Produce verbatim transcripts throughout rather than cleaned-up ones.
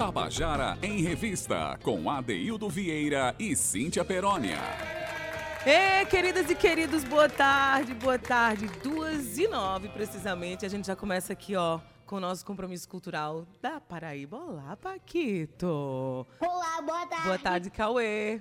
Tabajara em Revista, com Adeildo Vieira e Cíntia Perônia. Ei, queridas e queridos, boa tarde, boa tarde. Duas e nove, precisamente. A gente já começa aqui, ó, com o nosso compromisso cultural da Paraíba. Olá, Paquito. Olá, boa tarde. Boa tarde, Cauê.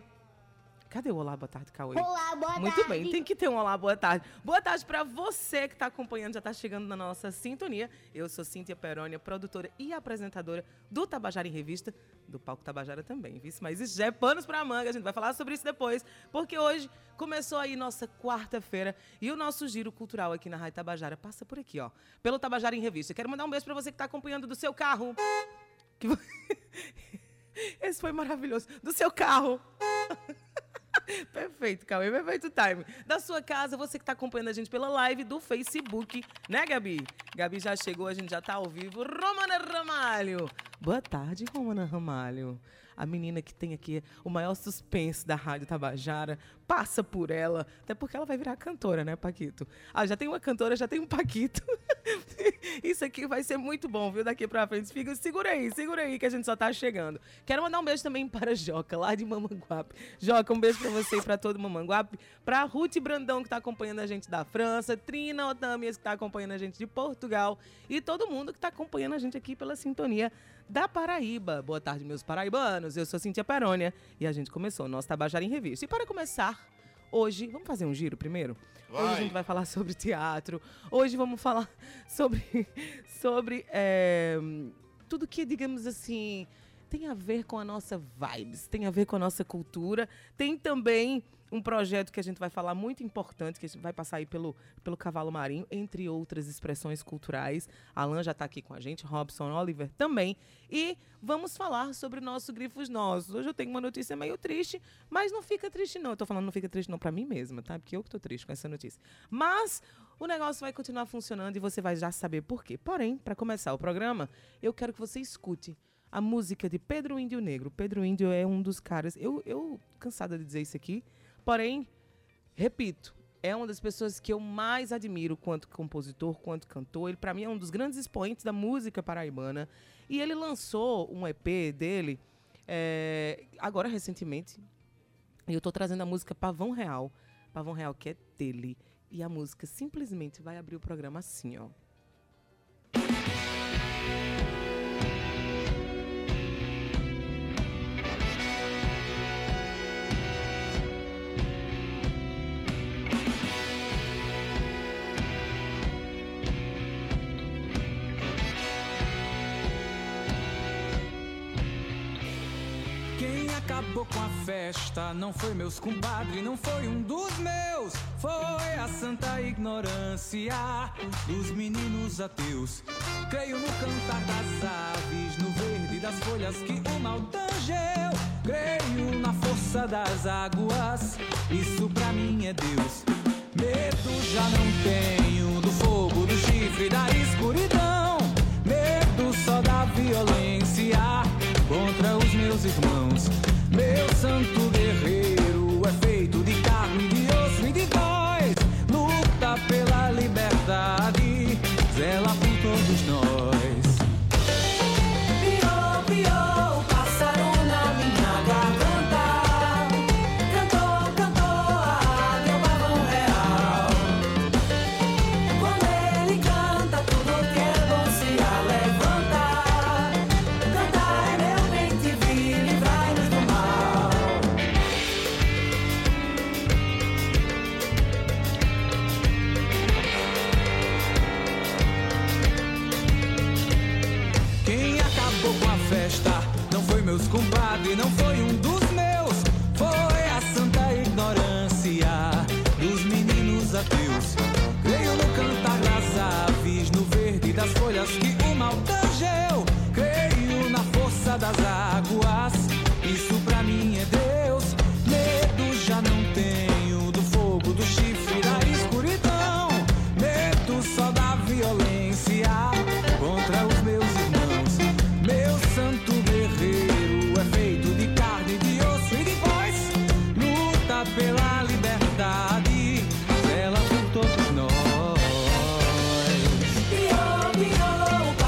Cadê o Olá, Boa Tarde, Cauê? Olá, boa tarde. Muito bem, tem que ter um Olá, Boa Tarde. Boa tarde para você que está acompanhando, já está chegando na nossa sintonia. Eu sou Cíntia Perônia, produtora e apresentadora do Tabajara em Revista, do Palco Tabajara também, vice, mas isso já é panos para a manga, a gente vai falar sobre isso depois, porque hoje começou aí nossa quarta-feira e o nosso giro cultural aqui na Rádio Tabajara passa por aqui, ó, pelo Tabajara em Revista. Quero mandar um beijo para você que está acompanhando do seu carro. Que... Esse foi maravilhoso. Do seu carro. Perfeito, Cauê, perfeito time. Da sua casa, você que está acompanhando a gente pela live do Facebook, né, Gabi? Gabi já chegou, a gente já está ao vivo. Romana Ramalho. Boa tarde, Romana Ramalho. A menina que tem aqui o maior suspense da Rádio Tabajara, passa por ela, até porque ela vai virar cantora, né, Paquito? Ah, já tem uma cantora, já tem um Paquito. Isso aqui vai ser muito bom, viu? Daqui pra frente. Fica, segura aí, segura aí, que a gente só tá chegando. Quero mandar um beijo também para Joca, lá de Mamanguape. Joca, um beijo pra você e pra todo Mamanguape. Pra Ruth Brandão, que tá acompanhando a gente da França, Trina Otamias, que tá acompanhando a gente de Portugal, e todo mundo que tá acompanhando a gente aqui pela sintonia da Paraíba. Boa tarde, meus paraibanos. Eu sou Cíntia Perônia e a gente começou o nosso Tabajara em Revista. E para começar, hoje... Vamos fazer um giro primeiro? Vai. Hoje a gente vai falar sobre teatro. Hoje vamos falar sobre... sobre é, tudo que, digamos assim, tem a ver com a nossa vibes, tem a ver com a nossa cultura. Tem também um projeto que a gente vai falar muito importante, que a gente vai passar aí pelo, pelo Cavalo Marinho, entre outras expressões culturais. Alan já está aqui com a gente, Robson, Oliver também. E vamos falar sobre o nosso Grifos Nossos. Hoje eu tenho uma notícia meio triste, mas não fica triste não. Eu estou falando não fica triste não para mim mesma, tá? Porque eu que estou triste com essa notícia. Mas o negócio vai continuar funcionando e você vai já saber por quê. Porém, para começar o programa, eu quero que você escute a música de Pedro Índio Negro. Pedro Índio é um dos caras... Eu, eu cansada de dizer isso aqui, porém, repito, é uma das pessoas que eu mais admiro quanto compositor, quanto cantor. Ele, para mim, é um dos grandes expoentes da música paraibana. E ele lançou um E P dele, é, agora recentemente. E eu estou trazendo a música Pavão Real. Pavão Real, que é dele. E a música simplesmente vai abrir o programa assim, ó. Acabou com a festa, não foi meus compadres, não foi um dos meus, foi a santa ignorância dos meninos ateus. Creio no cantar das aves, no verde das folhas que o mal tangeu. Creio na força das águas, isso pra mim é Deus. Medo já não tenho do fogo, do chifre, da escuridão. Medo só da violência contra os meus irmãos. Meu santo guerreiro é feito de carne, de osso e de voz. Luta pela liberdade, zela por todos nós. Piou, piou, pássaro na minha garganta. Cantou, cantou, a meu pavão real. Quando ele canta, tudo que é bom se levanta. Cantar é meu bem divino. Não foi meus compadres, não foi um dos meus, foi a santa ignorância dos meninos ateus. Creio no cantar das aves, no verde das folhas que o mal tangeu. Creio na força das águas, isso pra mim é Deus. Medo já não tenho do fogo, do chifre, da escuridão. Medo só da violência contra os meus irmãos. Meu santo guerreiro é feito de carne, de osso e de voz. Luta pela liberdade, zela por todos nós. Piou, piou,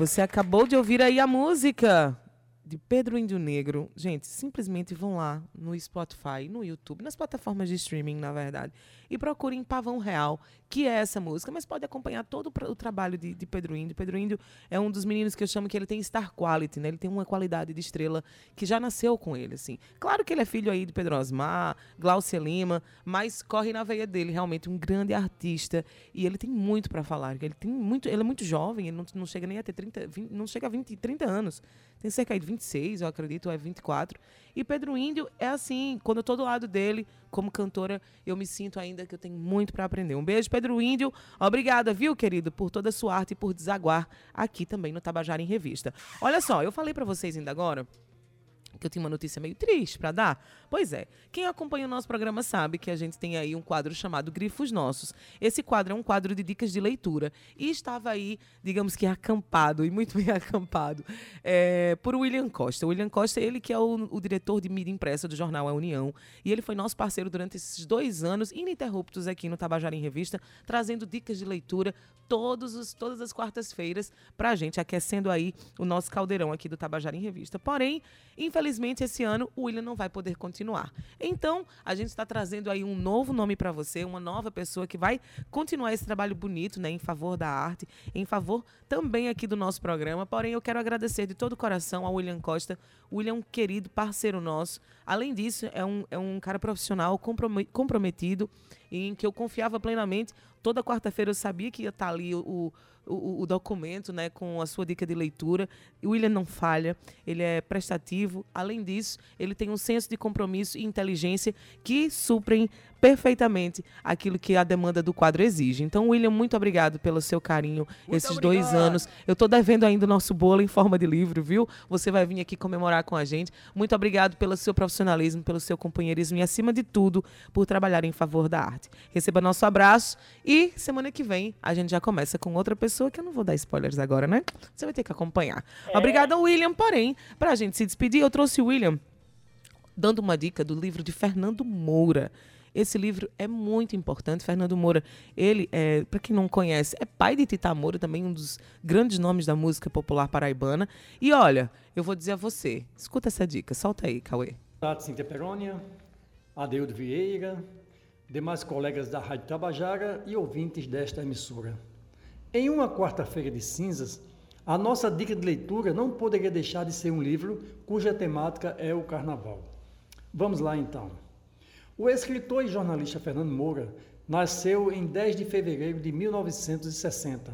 você acabou de ouvir aí a música de Pedro Índio Negro. Gente, simplesmente vão lá no Spotify, no YouTube, nas plataformas de streaming, na verdade, e procurem Pavão Real, que é essa música, mas pode acompanhar todo o trabalho de, de Pedro Índio. Pedro Índio é um dos meninos que eu chamo que ele tem star quality, né? Ele tem uma qualidade de estrela que já nasceu com ele, assim. Claro que ele é filho aí de Pedro Osmar, Glaucia Lima, mas corre na veia dele, realmente um grande artista, e ele tem muito para falar. Ele tem muito, ele é muito jovem, ele não, não chega nem a ter trinta, vinte, não chega a vinte, trinta anos. Tem cerca de vinte e seis, eu acredito, ou é vinte e quatro. E Pedro Índio é assim, quando eu tô do lado dele, como cantora, eu me sinto ainda que eu tenho muito para aprender. Um beijo, Pedro Índio. Obrigada, viu, querido, por toda a sua arte e por desaguar aqui também no Tabajara em Revista. Olha só, eu falei para vocês ainda agora que eu tinha uma notícia meio triste para dar. Pois é, quem acompanha o nosso programa sabe que a gente tem aí um quadro chamado Grifos Nossos. Esse quadro é um quadro de dicas de leitura e estava aí, digamos que acampado, e muito bem acampado, é, por William Costa. William Costa, ele que é o, o diretor de mídia impressa do jornal A União, e ele foi nosso parceiro durante esses dois anos ininterruptos aqui no Tabajara em Revista, trazendo dicas de leitura todos os, todas as quartas-feiras para a gente, aquecendo aí o nosso caldeirão aqui do Tabajara em Revista. Porém, infelizmente, Infelizmente, esse ano, o William não vai poder continuar. Então, a gente está trazendo aí um novo nome para você, uma nova pessoa que vai continuar esse trabalho bonito, né, em favor da arte, em favor também aqui do nosso programa. Porém, eu quero agradecer de todo o coração ao William Costa. O William é um querido parceiro nosso. Além disso, é um, é um cara profissional comprometido, em que eu confiava plenamente. Toda quarta-feira eu sabia que ia estar ali o, o, o documento, né, com a sua dica de leitura. O William não falha, ele é prestativo. Além disso, ele tem um senso de compromisso e inteligência que suprem perfeitamente aquilo que a demanda do quadro exige. Então, William, muito obrigado pelo seu carinho muito esses obrigado. dois anos. Eu estou devendo ainda o nosso bolo em forma de livro, viu? Você vai vir aqui comemorar com a gente. Muito obrigado pelo seu profissionalismo, pelo seu companheirismo e, acima de tudo, por trabalhar em favor da arte. Receba nosso abraço e semana que vem a gente já começa com outra pessoa, que eu não vou dar spoilers agora, né? Você vai ter que acompanhar. É. Obrigada, William. Porém, para a gente se despedir, eu trouxe o William dando uma dica do livro de Fernando Moura. Esse livro é muito importante. Fernando Moura, ele, é, para quem não conhece, é pai de Tita Moura, também um dos grandes nomes da música popular paraibana. E olha, eu vou dizer a você, escuta essa dica, solta aí, Cauê. Boa tarde, Cíntia Perônia, Adeildo Vieira, demais colegas da Rádio Tabajara e ouvintes desta emissora. Em uma quarta-feira de cinzas, a nossa dica de leitura não poderia deixar de ser um livro cuja temática é o carnaval. Vamos lá, então. O escritor e jornalista Fernando Moura nasceu em dez de fevereiro de mil novecentos e sessenta.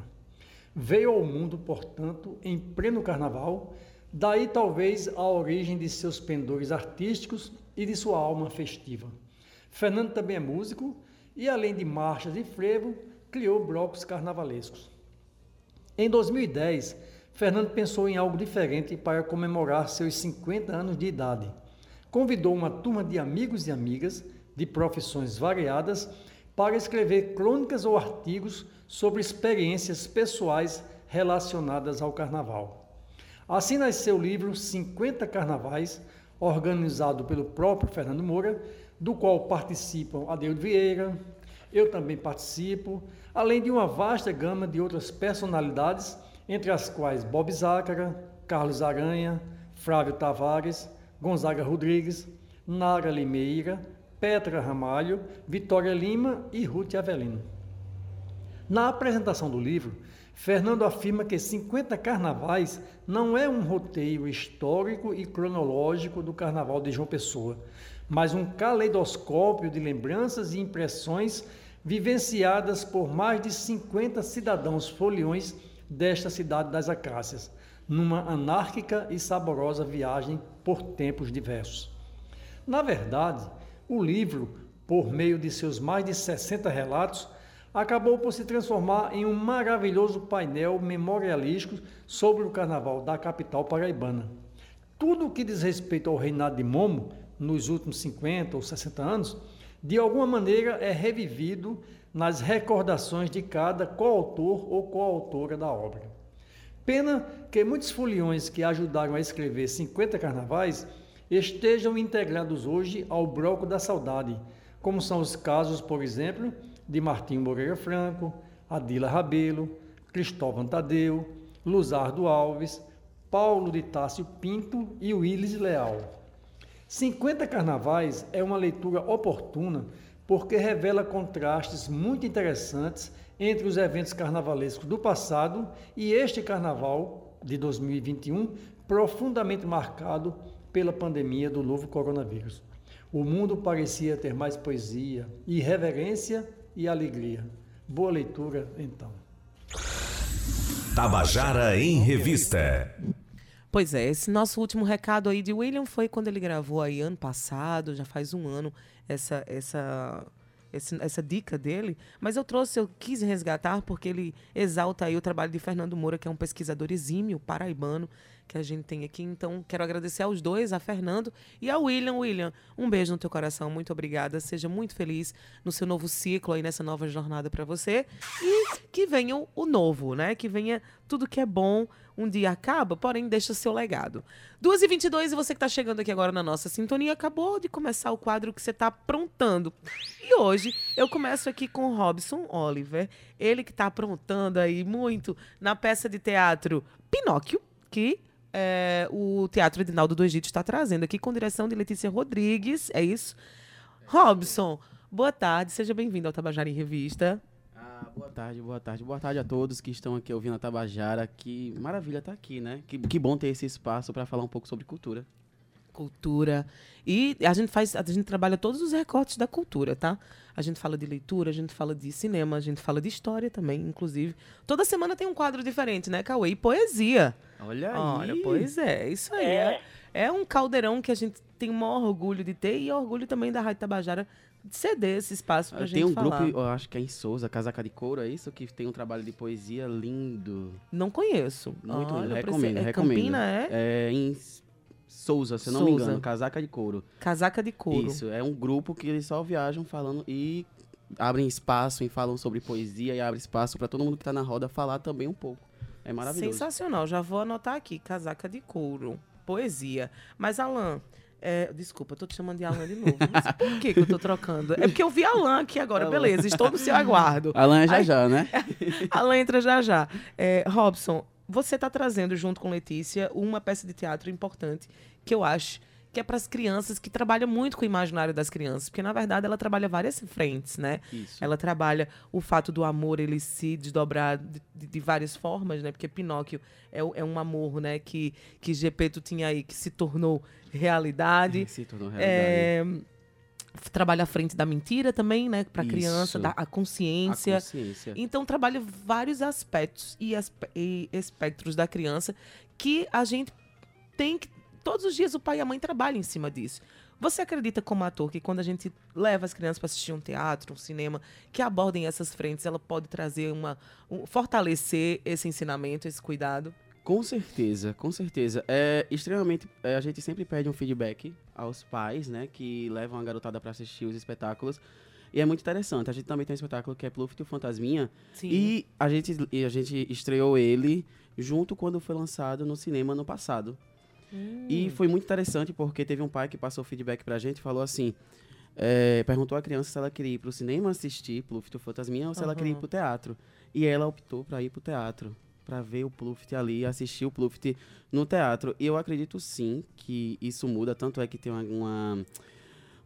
Veio ao mundo, portanto, em pleno carnaval, daí talvez a origem de seus pendores artísticos e de sua alma festiva. Fernando também é músico e, além de marchas e frevo, criou blocos carnavalescos. Em dois mil e dez, Fernando pensou em algo diferente para comemorar seus cinquenta anos de idade. Convidou uma turma de amigos e amigas de profissões variadas para escrever crônicas ou artigos sobre experiências pessoais relacionadas ao carnaval. Assim nasceu o livro cinquenta Carnavais, organizado pelo próprio Fernando Moura, do qual participam Adeildo Vieira, eu também participo, além de uma vasta gama de outras personalidades, entre as quais Bob Zácara, Carlos Aranha, Flávio Tavares, Gonzaga Rodrigues, Nara Limeira, Petra Ramalho, Vitória Lima e Ruth Avelino. Na apresentação do livro, Fernando afirma que cinquenta Carnavais não é um roteiro histórico e cronológico do Carnaval de João Pessoa, mas um caleidoscópio de lembranças e impressões vivenciadas por mais de cinquenta cidadãos foliões desta cidade das Acácias, numa anárquica e saborosa viagem por tempos diversos. Na verdade, o livro, por meio de seus mais de sessenta relatos, acabou por se transformar em um maravilhoso painel memorialístico sobre o carnaval da capital paraibana. Tudo o que diz respeito ao reinado de Momo, nos últimos cinquenta ou sessenta anos, de alguma maneira é revivido nas recordações de cada coautor ou coautora da obra. Pena que muitos foliões que ajudaram a escrever cinquenta Carnavais estejam integrados hoje ao bloco da saudade, como são os casos, por exemplo, de Martinho Moreira Franco, Adila Rabelo, Cristóvão Tadeu, Luzardo Alves, Paulo de Tássio Pinto e Willis Leal. cinquenta Carnavais é uma leitura oportuna porque revela contrastes muito interessantes entre os eventos carnavalescos do passado e este carnaval de dois mil e vinte e um, profundamente marcado pela pandemia do novo coronavírus. O mundo parecia ter mais poesia, irreverência e alegria. Boa leitura, então. Tabajara em Revista. Pois é, esse nosso último recado aí de William foi quando ele gravou aí ano passado, já faz um ano, essa, essa, essa, essa dica dele. Mas eu trouxe, eu quis resgatar, porque ele exalta aí o trabalho de Fernando Moura, que é um pesquisador exímio, paraibano, que a gente tem aqui. Então, quero agradecer aos dois, a Fernando e ao William. William, um beijo no teu coração, muito obrigada. Seja muito feliz no seu novo ciclo, aí nessa nova jornada para você. E que venha o novo, né? Que venha tudo que é bom. Um dia acaba, porém deixa seu legado. duas e vinte e dois, e você que está chegando aqui agora na nossa sintonia, acabou de começar o quadro que você está aprontando. E hoje eu começo aqui com Robson Oliver, ele que está aprontando aí muito na peça de teatro Pinóquio, que... É, o Teatro Ednaldo do Egito está trazendo aqui, com direção de Letícia Rodrigues, é isso? Robson, boa tarde, seja bem-vindo ao Tabajara em Revista. Ah, boa tarde, boa tarde, boa tarde a todos que estão aqui ouvindo a Tabajara, que maravilha estar aqui, né? Que, que bom ter esse espaço para falar um pouco sobre cultura. Cultura, e a gente faz, a gente trabalha todos os recortes da cultura, tá? A gente fala de leitura, a gente fala de cinema, a gente fala de história também, inclusive. Toda semana tem um quadro diferente, né, Cauê? E poesia. Olha aí. Olha, pois é, isso aí. É. É, é um caldeirão que a gente tem o maior orgulho de ter e orgulho também da Rádio Tabajara de ceder esse espaço pra eu gente falar. Tem um falar. Grupo, eu acho que é em Sousa, Casaca de Couro, é isso? Que tem um trabalho de poesia lindo. Não conheço. Muito lindo, recomendo, é, recomendo. Campina, é? É, em... Sousa, se eu não Sousa. me engano, Casaca de Couro. Casaca de Couro. Isso, é um grupo que eles só viajam falando e abrem espaço e falam sobre poesia e abrem espaço para todo mundo que está na roda falar também um pouco. É maravilhoso. Sensacional, já vou anotar aqui, Casaca de Couro, poesia. Mas, Alan, é, desculpa, eu tô te chamando de Alan de novo, mas por que que eu tô trocando? É porque eu vi Alan aqui agora, Alan. Beleza, estou no seu aguardo. Alan é já Aí, já, né? Alan entra já já. É, Robson, você está trazendo, junto com Letícia, uma peça de teatro importante, que eu acho que é para as crianças, que trabalha muito com o imaginário das crianças, porque, na verdade, ela trabalha várias frentes, né? Isso. Ela trabalha o fato do amor ele se desdobrar de, de, de várias formas, né? Porque Pinóquio é, é um amor, né, que, que Gepeto tinha aí, que se tornou realidade. Se tornou realidade. É... Trabalha a frente da mentira também, né? Para a criança, da, a, consciência. a consciência. Então, trabalha vários aspectos e, aspe- e espectros da criança que a gente tem que... Todos os dias o pai e a mãe trabalham em cima disso. Você acredita, como ator, que quando a gente leva as crianças para assistir um teatro, um cinema, que abordem essas frentes, ela pode trazer uma... Um, fortalecer esse ensinamento, esse cuidado? Com certeza, com certeza. É extremamente... É, a gente sempre pede um feedback aos pais, né, que levam a garotada para assistir os espetáculos. E é muito interessante. A gente também tem um espetáculo que é Pluft, o Fantasminha. Sim. E a gente, e a gente estreou ele junto quando foi lançado no cinema no passado. Hum. E foi muito interessante porque teve um pai que passou feedback pra gente e falou assim... É, perguntou à criança se ela queria ir pro cinema assistir Pluft, o Fantasminha ou se uhum. ela queria ir pro teatro. E ela optou pra ir pro teatro, para ver o Pluft ali, assistir o Pluft no teatro. E eu acredito, sim, que isso muda. Tanto é que tem uma, uma,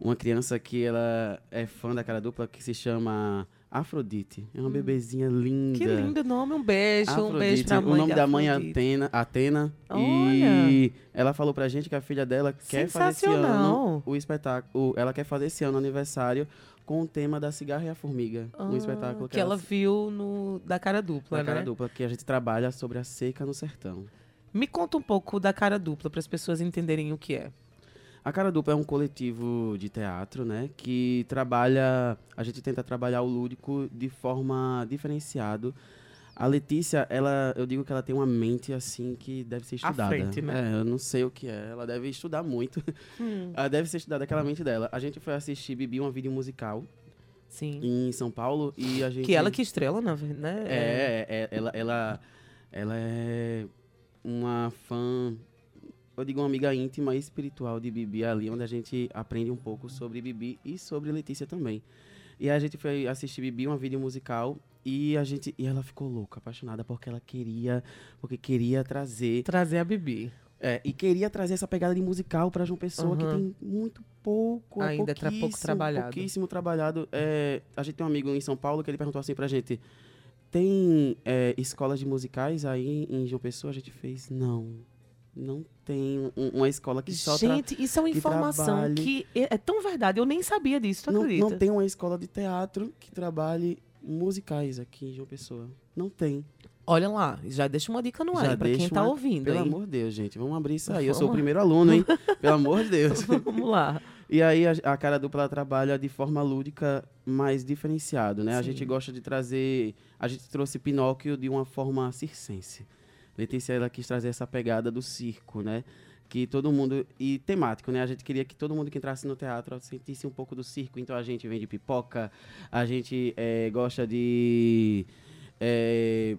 uma criança que ela é fã da Cara Dupla, que se chama Afrodite. É uma hum. bebezinha linda. Que lindo nome, um beijo. Afrodite. Um beijo pra mãe. O nome da mãe é Atena. Atena. E ela falou pra gente que a filha dela quer fazer esse ano o espetáculo. Ela quer fazer esse ano aniversário com o tema da cigarra e a formiga, ah, um espetáculo que, que ela, ela viu no, da Cara Dupla, da né? Cara Dupla, que a gente trabalha sobre a seca no sertão. Me conta um pouco da Cara Dupla, para as pessoas entenderem o que é. A Cara Dupla é um coletivo de teatro, né, que trabalha, a gente tenta trabalhar o lúdico de forma diferenciada. A Letícia, ela, eu digo que ela tem uma mente, assim, que deve ser estudada. À frente, né? É, eu não sei o que é. Ela deve estudar muito. Hum. Ela deve ser estudada, aquela mente dela. A gente foi assistir Bibi, uma vídeo musical. Sim. Em São Paulo. E a gente... Que ela que estrela, né? É, é, é ela, ela, ela é uma fã... Eu digo uma amiga íntima e espiritual de Bibi ali, onde a gente aprende um pouco sobre Bibi e sobre Letícia também. E a gente foi assistir Bibi, uma vídeo musical, E a gente, e ela ficou louca, apaixonada, porque ela queria, porque queria trazer trazer a Bibi. É, e queria trazer essa pegada de musical para João Pessoa, uhum. que tem muito pouco, ainda tra- pouco trabalhado. Pouquíssimo trabalhado. É, a gente tem um amigo em São Paulo que ele perguntou assim pra gente: tem é, escolas de musicais aí em João Pessoa? A gente fez, não, não tem um, uma escola que só trabalha. Gente, tra- isso é uma que informação trabalhe... que é tão verdade, eu nem sabia disso, tu não, acredita? Não tem uma escola de teatro que trabalhe musicais aqui em João Pessoa, não tem. Olha lá, já deixa uma dica no ar para quem tá uma... ouvindo. Pelo hein? amor de Deus, gente, vamos abrir isso aí. Vamos. Eu sou o primeiro aluno, hein? Pelo amor de Deus. Vamos lá. E aí a, a Cara Dupla trabalha de forma lúdica mais diferenciado, né? Sim. A gente gosta de trazer... A gente trouxe Pinóquio de uma forma circense. Letícia, ela quis trazer essa pegada do circo, né? Que todo mundo... E temático, né? A gente queria que todo mundo que entrasse no teatro sentisse um pouco do circo. Então a gente vende pipoca, a gente é, gosta de... É,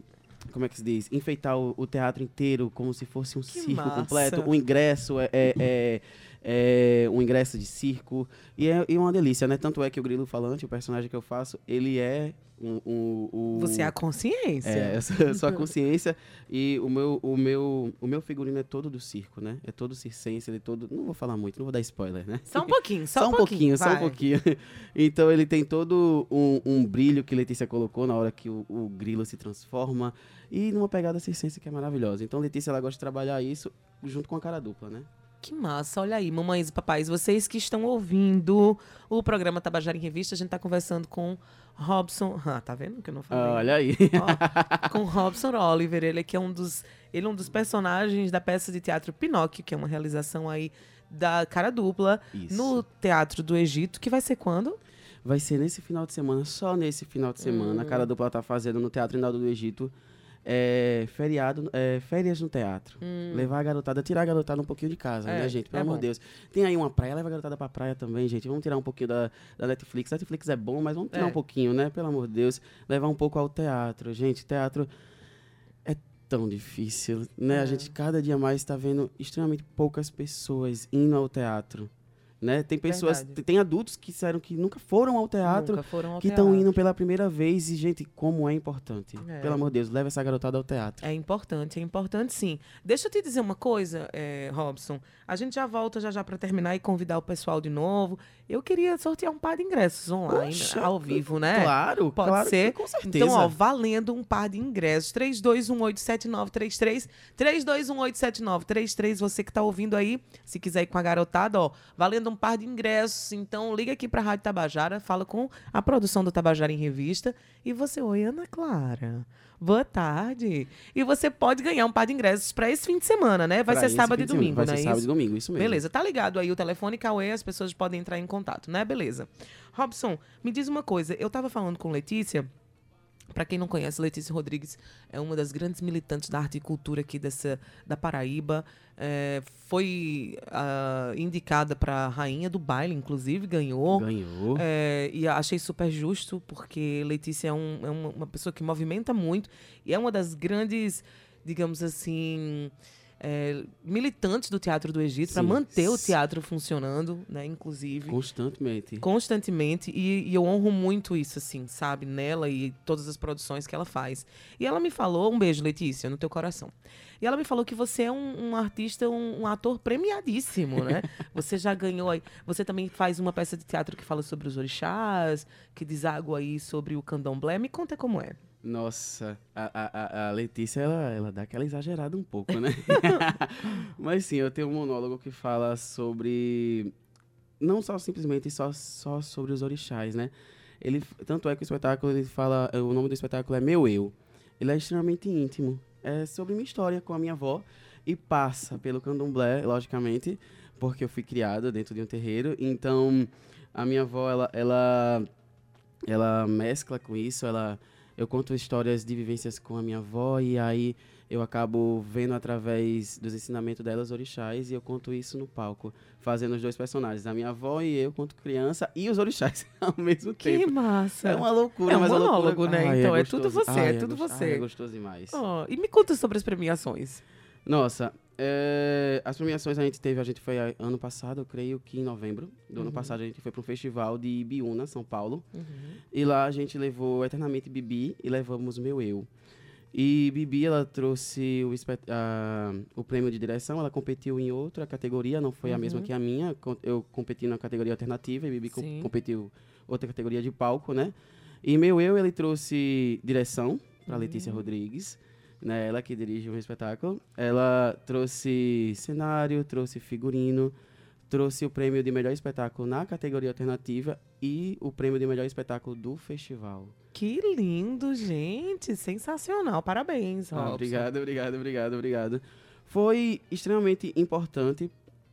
como é que se diz? Enfeitar o, o teatro inteiro como se fosse um que circo massa. completo. O ingresso é, é, é, é um ingresso de circo. E é, é uma delícia, né? Tanto é que o Grilo Falante, o personagem que eu faço, ele é o... Um, um, um, Você é a consciência. É, eu sou, eu sou a consciência. E o meu, o, meu, o meu figurino é todo do circo, né? É todo circense, ele é todo... Não vou falar muito, não vou dar spoiler, né? Só um pouquinho, só, só um pouquinho. Só um pouquinho, só um pouquinho. Então, ele tem todo um, um brilho que Letícia colocou na hora que o, o Grilo se transforma. E numa pegada circense que é maravilhosa. Então, Letícia, ela gosta de trabalhar isso junto com a Cara Dupla, né? Que massa, olha aí, mamães e papais, vocês que estão ouvindo o programa Tabajara em Revista, a gente está conversando com Robson, ah, tá vendo que eu não falei? Olha aí. Ó, com Robson Oliver, ele que é um dos, ele é um dos personagens da peça de teatro Pinóquio, que é uma realização aí da Cara Dupla, isso. no Teatro do Egito, que vai ser quando? Vai ser nesse final de semana, só nesse final de semana, hum. a Cara Dupla está fazendo no Teatro Ednaldo do Egito. É, feriado, é, férias no teatro. Hum. Levar a garotada, tirar a garotada um pouquinho de casa, é, né, gente? Pelo é amor de Deus. Tem aí uma praia, leva a garotada pra praia também, gente. Vamos tirar um pouquinho da, da Netflix. A Netflix é bom, mas vamos tirar é. um pouquinho, né? Pelo amor de Deus. Levar um pouco ao teatro, gente. Teatro é tão difícil, né? É. A gente cada dia mais tá vendo extremamente poucas pessoas indo ao teatro. Né? Tem pessoas, Verdade. tem adultos que disseram que nunca foram ao teatro, nunca foram ao que estão indo pela primeira vez e, gente, como é importante. É. Pelo amor de Deus, leva essa garotada ao teatro. É importante, é importante sim. Deixa eu te dizer uma coisa, é, Robson, a gente já volta já já para terminar e convidar o pessoal de novo. Eu queria sortear um par de ingressos online, Oxa, ao vivo, né? Claro, Pode claro ser. Que, com certeza. Então, ó, valendo um par de ingressos, três dois um oito sete nove três três, três dois um oito sete nove três três, você que tá ouvindo aí, se quiser ir com a garotada, ó, valendo um par de ingressos, então liga aqui para a Rádio Tabajara, fala com a produção do Tabajara em Revista e você, oi Ana Clara, boa tarde, e você pode ganhar um par de ingressos para esse fim de semana, né? Vai pra ser sábado e domingo, vai né? Vai ser sábado e domingo, isso mesmo. Beleza, tá ligado aí o telefone, Cauê, as pessoas podem entrar em contato, né? Beleza. Robson, me diz uma coisa, eu tava falando com Letícia, para quem não conhece, Letícia Rodrigues é uma das grandes militantes da arte e cultura aqui dessa, da Paraíba. É, foi uh, indicada para Rainha do Baile, inclusive, ganhou. Ganhou. É, e achei super justo, porque Letícia é, um, é uma pessoa que movimenta muito e é uma das grandes, digamos assim... É, militantes do Teatro do Egito para manter sim. o teatro funcionando, né, inclusive. Constantemente. Constantemente. E, e eu honro muito isso, assim, sabe? Nela e todas as produções que ela faz. E ela me falou... Um beijo, Letícia, no teu coração. E ela me falou que você é um, um artista, um, um ator premiadíssimo, né? Você já ganhou... aí. Você também faz uma peça de teatro que fala sobre os orixás, que deságua aí sobre o candomblé. Me conta como é. Nossa, a, a, a Letícia, ela, ela dá aquela exagerada um pouco, né? Mas sim, eu tenho um monólogo que fala sobre... Não só simplesmente só, só sobre os orixás, né? Ele, tanto é que o espetáculo, ele fala... O nome do espetáculo é Meu Eu. Ele é extremamente íntimo. É sobre minha história com a minha avó. E passa pelo candomblé, logicamente, porque eu fui criada dentro de um terreiro. Então, a minha avó, ela, ela, ela mescla com isso, ela... Eu conto histórias de vivências com a minha avó e aí eu acabo vendo através dos ensinamentos delas orixás e eu conto isso no palco, fazendo os dois personagens, a minha avó e eu conto criança e os orixás ao mesmo que tempo. Que massa! É uma loucura, é um mas monólogo, loucura... né? Ai, então é, é tudo você, Ai, é, é tudo gost... você. Ai, é gostoso demais. Oh, e me conta sobre as premiações. Nossa, É, as premiações a gente teve, a gente foi ano passado, eu creio que em novembro do uhum. ano passado, a gente foi para um festival de Ibiúna, São Paulo. Uhum. E lá a gente levou Eternamente Bibi e levamos Meu Eu. E Bibi, ela trouxe o, uh, o prêmio de direção, ela competiu em outra categoria, não foi uhum. a mesma que a minha. Eu competi na categoria alternativa e Bibi com, competiu outra categoria de palco, né? E Meu Eu, ele trouxe direção para uhum. Letícia Rodrigues, né? Ela que dirige o espetáculo. Ela trouxe cenário, trouxe figurino, trouxe o prêmio de melhor espetáculo na categoria alternativa e o prêmio de melhor espetáculo do festival. Que lindo, gente! Sensacional! Parabéns, Robson. Ah, obrigado, obrigado, obrigado, obrigado. Foi extremamente importante.